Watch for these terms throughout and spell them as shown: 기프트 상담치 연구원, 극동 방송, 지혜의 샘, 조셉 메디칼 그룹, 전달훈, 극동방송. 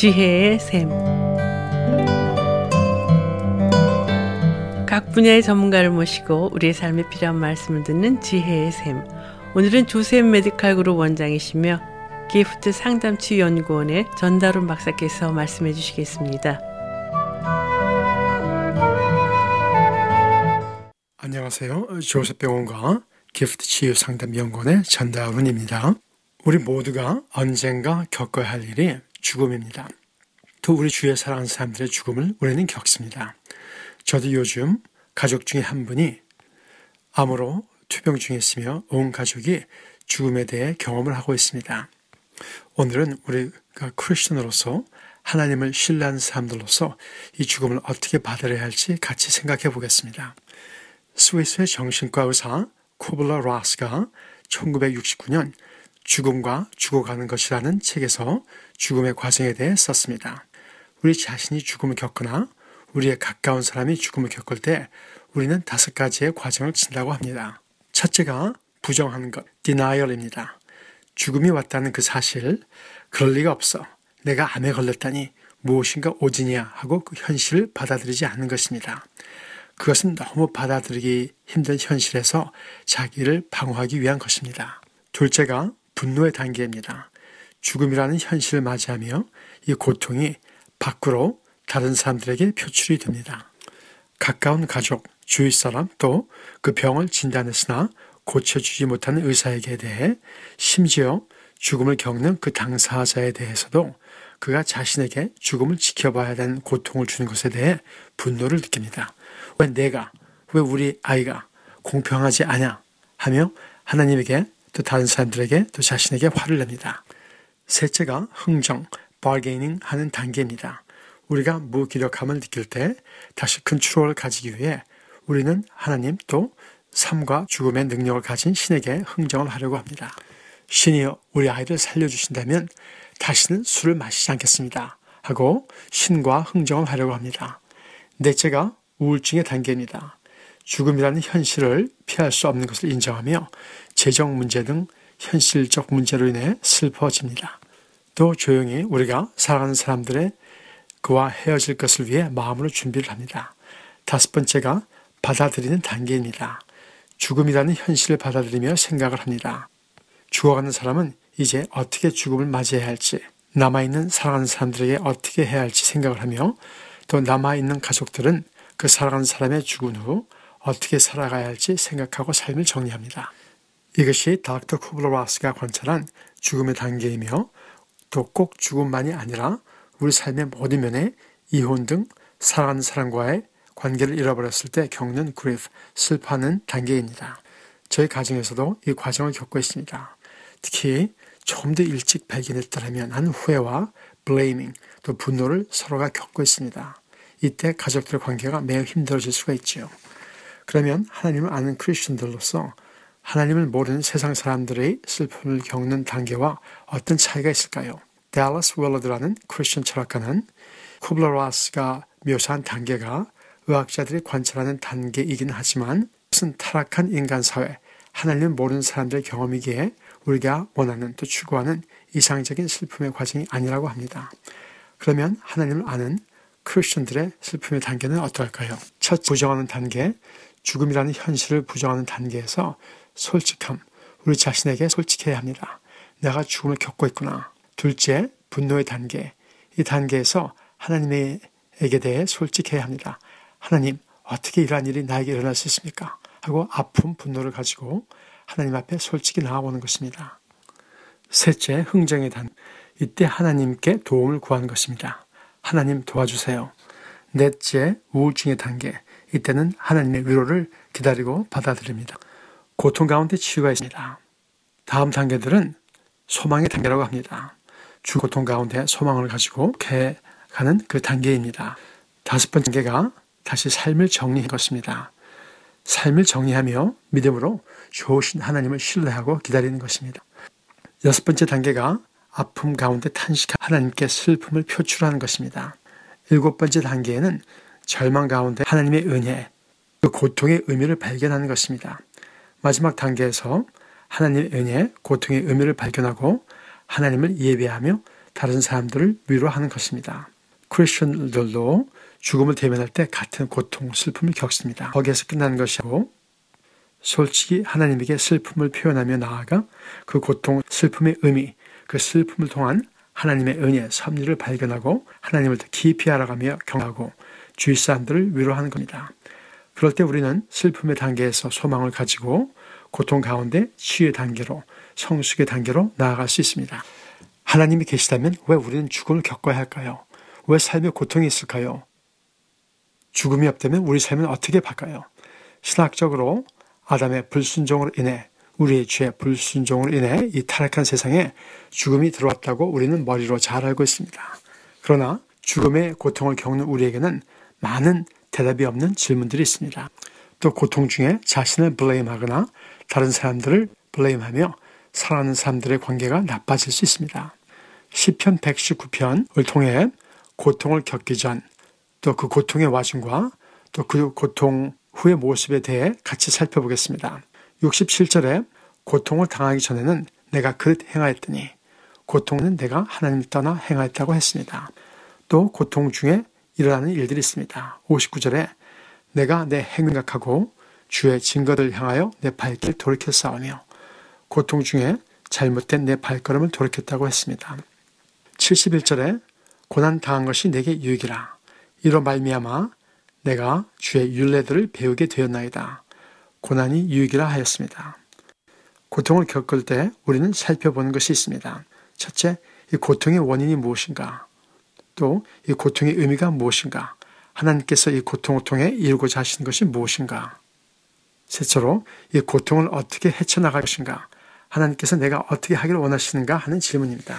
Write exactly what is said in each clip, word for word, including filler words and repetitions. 지혜의 샘. 각 분야의 전문가를 모시고 우리의 삶에 필요한 말씀을 듣는 지혜의 샘. 오늘은 조셉 메디칼 그룹 원장이시며 기프트 상담치 연구원의 전달훈 박사께서 말씀해 주시겠습니다. 안녕하세요. 조셉병원과 기프트 치유 상담 연구원의 전달훈입니다. 우리 모두가 언젠가 겪어야 할 일이 죽음입니다. 또 우리 주위에 살아가는 사람들의 죽음을 우리는 겪습니다. 저도 요즘 가족 중에 한 분이 암으로 투병 중에 있으며 온 가족이 죽음에 대해 경험을 하고 있습니다. 오늘은 우리가 크리스천으로서 하나님을 신뢰하는 사람들로서 이 죽음을 어떻게 받아야 할지 같이 생각해 보겠습니다. 스위스의 정신과 의사 코블러 라스가 천구백육십구 년 죽음과 죽어가는 것이라는 책에서 죽음의 과정에 대해 썼습니다. 우리 자신이 죽음을 겪거나 우리의 가까운 사람이 죽음을 겪을 때 우리는 다섯 가지의 과정을 친다고 합니다. 첫째가 부정하는 것, denial입니다. 죽음이 왔다는 그 사실, 그럴 리가 없어, 내가 암에 걸렸다니, 무엇인가 오지냐 하고 그 현실을 받아들이지 않는 것입니다. 그것은 너무 받아들이기 힘든 현실에서 자기를 방어하기 위한 것입니다. 둘째가 분노의 단계입니다. 죽음이라는 현실을 맞이하며 이 고통이 밖으로 다른 사람들에게 표출이 됩니다. 가까운 가족, 주위 사람, 또 그 병을 진단했으나 고쳐주지 못하는 의사에게 대해, 심지어 죽음을 겪는 그 당사자에 대해서도 그가 자신에게 죽음을 지켜봐야 되는 고통을 주는 것에 대해 분노를 느낍니다. 왜 내가, 왜 우리 아이가 공평하지 않냐 하며 하나님에게, 또 다른 사람들에게, 또 자신에게 화를 냅니다. 셋째가 흥정, bargaining 하는 단계입니다. 우리가 무기력함을 느낄 때 다시 컨트롤을 가지기 위해 우리는 하나님, 또 삶과 죽음의 능력을 가진 신에게 흥정을 하려고 합니다. 신이여, 우리 아이를 살려주신다면 다시는 술을 마시지 않겠습니다 하고 신과 흥정을 하려고 합니다. 넷째가 우울증의 단계입니다. 죽음이라는 현실을 피할 수 없는 것을 인정하며 재정 문제 등 현실적 문제로 인해 슬퍼집니다. 또 조용히 우리가 사랑하는 사람들의 그와 헤어질 것을 위해 마음으로 준비를 합니다. 다섯 번째가 받아들이는 단계입니다. 죽음이라는 현실을 받아들이며 생각을 합니다. 죽어가는 사람은 이제 어떻게 죽음을 맞이해야 할지, 남아있는 사랑하는 사람들에게 어떻게 해야 할지 생각을 하며, 또 남아있는 가족들은 그 사랑하는 사람의 죽음 후 어떻게 살아가야 할지 생각하고 삶을 정리합니다. 이것이 닥터 코블러라스가 관찰한 죽음의 단계이며, 또 꼭 죽음만이 아니라 우리 삶의 모든 면에 이혼 등 사랑하는 사람과의 관계를 잃어버렸을 때 겪는 그리프, 슬퍼하는 단계입니다. 저희 가정에서도 이 과정을 겪고 있습니다. 특히 조금 더 일찍 발견했더라면 하는 후회와 블레이밍, 또 분노를 서로가 겪고 있습니다. 이때 가족들의 관계가 매우 힘들어질 수가 있죠. 그러면 하나님을 아는 크리스천들로서 하나님을 모르는 세상 사람들의 슬픔을 겪는 단계와 어떤 차이가 있을까요? 댈러스 웰러드라는 크리스천 철학가는 쿠블러라스가 묘사한 단계가 의학자들이 관찰하는 단계이긴 하지만, 무슨 타락한 인간 사회, 하나님을 모르는 사람들의 경험이기에 우리가 원하는, 또 추구하는 이상적인 슬픔의 과정이 아니라고 합니다. 그러면 하나님을 아는 크리스천들의 슬픔의 단계는 어떨까요? 첫, 부정하는 단계, 죽음이라는 현실을 부정하는 단계에서 솔직함, 우리 자신에게 솔직해야 합니다. 내가 죽음을 겪고 있구나. 둘째, 분노의 단계, 이 단계에서 하나님에게 대해 솔직해야 합니다. 하나님, 어떻게 이러한 일이 나에게 일어날 수 있습니까? 하고 아픔, 분노를 가지고 하나님 앞에 솔직히 나아오는 것입니다. 셋째, 흥정의 단계, 이때 하나님께 도움을 구하는 것입니다. 하나님 도와주세요. 넷째, 우울증의 단계, 이때는 하나님의 위로를 기다리고 받아들입니다. 고통 가운데 치유가 있습니다. 다음 단계들은 소망의 단계라고 합니다. 주 고통 가운데 소망을 가지고 가는 그 단계입니다. 다섯 번째 단계가 다시 삶을 정리한 것입니다. 삶을 정리하며 믿음으로 좋으신 하나님을 신뢰하고 기다리는 것입니다. 여섯 번째 단계가 아픔 가운데 탄식한 하나님께 슬픔을 표출하는 것입니다. 일곱 번째 단계에는 절망 가운데 하나님의 은혜, 그 고통의 의미를 발견하는 것입니다. 마지막 단계에서 하나님의 은혜, 고통의 의미를 발견하고 하나님을 예배하며 다른 사람들을 위로하는 것입니다. 크리스천들도 죽음을 대면할 때 같은 고통, 슬픔을 겪습니다. 거기에서 끝나는 것이 아니고 솔직히 하나님에게 슬픔을 표현하며 나아가 그 고통, 슬픔의 의미, 그 슬픔을 통한 하나님의 은혜, 섭리를 발견하고 하나님을 더 깊이 알아가며 경험하고 주위 사람들을 위로하는 겁니다. 그럴 때 우리는 슬픔의 단계에서 소망을 가지고 고통 가운데 치유의 단계로, 성숙의 단계로 나아갈 수 있습니다. 하나님이 계시다면 왜 우리는 죽음을 겪어야 할까요? 왜 삶에 고통이 있을까요? 죽음이 없다면 우리 삶은 어떻게 바꿔요? 신학적으로 아담의 불순종으로 인해, 우리의 죄 불순종으로 인해 이 타락한 세상에 죽음이 들어왔다고 우리는 머리로 잘 알고 있습니다. 그러나 죽음의 고통을 겪는 우리에게는 많은 대답이 없는 질문들이 있습니다. 또 고통 중에 자신을 블레임하거나 다른 사람들을 블레임하며 사랑하는 사람들의 관계가 나빠질 수 있습니다. 시편 백십구 편을 통해 고통을 겪기 전, 또 그 고통의 와중과 또 그 고통 후의 모습에 대해 같이 살펴보겠습니다. 육십칠 절에 고통을 당하기 전에는 내가 그릇 행하였더니, 고통은 내가 하나님 떠나 행하였다고 했습니다. 또 고통 중에 일어나는 일들이 있습니다. 오십구 절에 내가 내 행위를 생각하고 주의 증거를 향하여 내 발길 돌이켜 싸우며, 고통 중에 잘못된 내 발걸음을 돌이켰다고 했습니다. 칠십일 절에 고난당한 것이 내게 유익이라, 이로 말미암아 내가 주의 율례들을 배우게 되었나이다. 고난이 유익이라 하였습니다. 고통을 겪을 때 우리는 살펴보는 것이 있습니다. 첫째, 이 고통의 원인이 무엇인가? 또 이 고통의 의미가 무엇인가? 하나님께서 이 고통을 통해 이루고자 하신 것이 무엇인가? 셋째로, 이 고통을 어떻게 헤쳐나갈 것인가? 하나님께서 내가 어떻게 하기를 원하시는가 하는 질문입니다.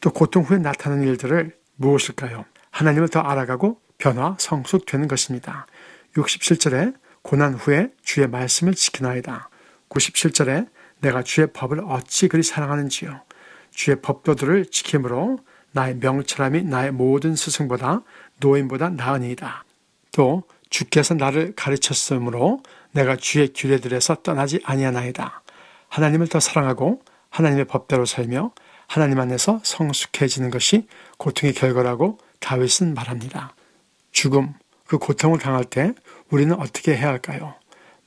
또 고통 후에 나타나는 일들을 무엇일까요? 하나님을 더 알아가고 변화, 성숙되는 것입니다. 육십칠 절에 고난 후에 주의 말씀을 지키나이다. 구십칠 절에 내가 주의 법을 어찌 그리 사랑하는지요. 주의 법도들을 지킴으로 나의 명철함이 나의 모든 스승보다 노인보다 나으니이다. 또 주께서 나를 가르쳤으므로 내가 주의 규례들에서 떠나지 아니하나이다. 하나님을 더 사랑하고 하나님의 법대로 살며 하나님 안에서 성숙해지는 것이 고통의 결과라고 다윗은 말합니다. 죽음, 그 고통을 당할 때 우리는 어떻게 해야 할까요?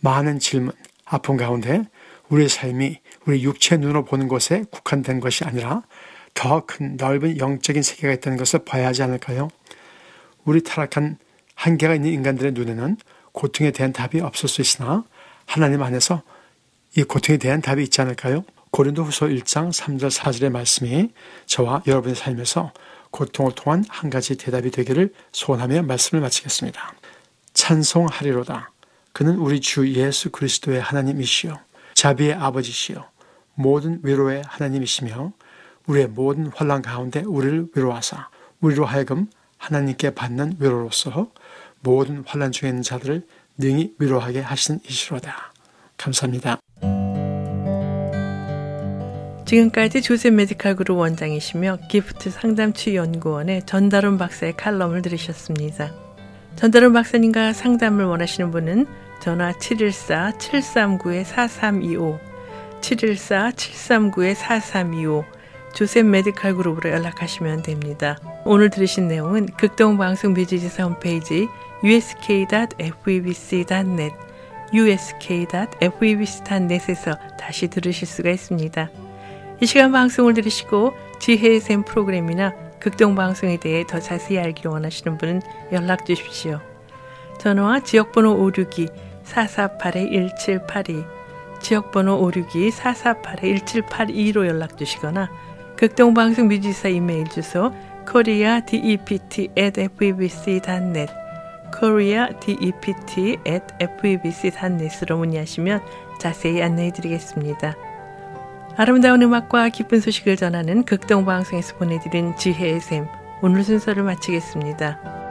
많은 질문, 아픔 가운데 우리의 삶이 우리 육체의 눈으로 보는 것에 국한된 것이 아니라 더 큰 넓은 영적인 세계가 있다는 것을 봐야 하지 않을까요? 우리 타락한 한계가 있는 인간들의 눈에는 고통에 대한 답이 없을 수 있으나 하나님 안에서 이 고통에 대한 답이 있지 않을까요? 고린도후서 일 장 삼 절 사 절의 말씀이 저와 여러분의 삶에서 고통을 통한 한 가지 대답이 되기를 소원하며 말씀을 마치겠습니다. 찬송하리로다. 그는 우리 주 예수 그리스도의 하나님이시요, 자비의 아버지시요, 모든 위로의 하나님이시며 우리의 모든 환난 가운데 우리를 위로하사 우리로 하여금 하나님께 받는 위로로서 모든 환난 중에 있는 자들을 능히 위로하게 하신 이시로다. 감사합니다. 지금까지 조셉 메디칼 그룹 원장이시며 기프트 상담치 연구원의 전달훈 박사의 칼럼을 들으셨습니다. 전달훈 박사님과 상담을 원하시는 분은 전화 칠 일 사 칠 삼 구 사 삼 이 오, 칠 일 사 칠 삼 구 사 삼 이 오 조셉 메디칼 그룹으로 연락하시면 됩니다. 오늘 들으신 내용은 극동 방송 비지지사 홈페이지 유에스케이 닷 에프이비씨 닷 넷 유에스케이 닷 에프이비씨 닷 넷에서 다시 들으실 수가 있습니다. 이 시간 방송을 들으시고 지혜의 샘 프로그램이나 극동방송에 대해 더 자세히 알기 원하시는 분은 연락 주십시오. 전화와 지역번호 오육이 사사팔 일칠팔이, 지역번호 오육이 사사팔 일칠팔이로 연락 주시거나 극동방송 뮤지사 이메일 주소 코리아 디 이 피 티 앳 에프이비씨 닷 넷 코리아 디 이 피 티 앳 에프이비씨 닷 넷으로 문의하시면 자세히 안내해드리겠습니다. 아름다운 음악과 기쁜 소식을 전하는 극동방송에서 보내드린 지혜의 샘, 오늘 순서를 마치겠습니다.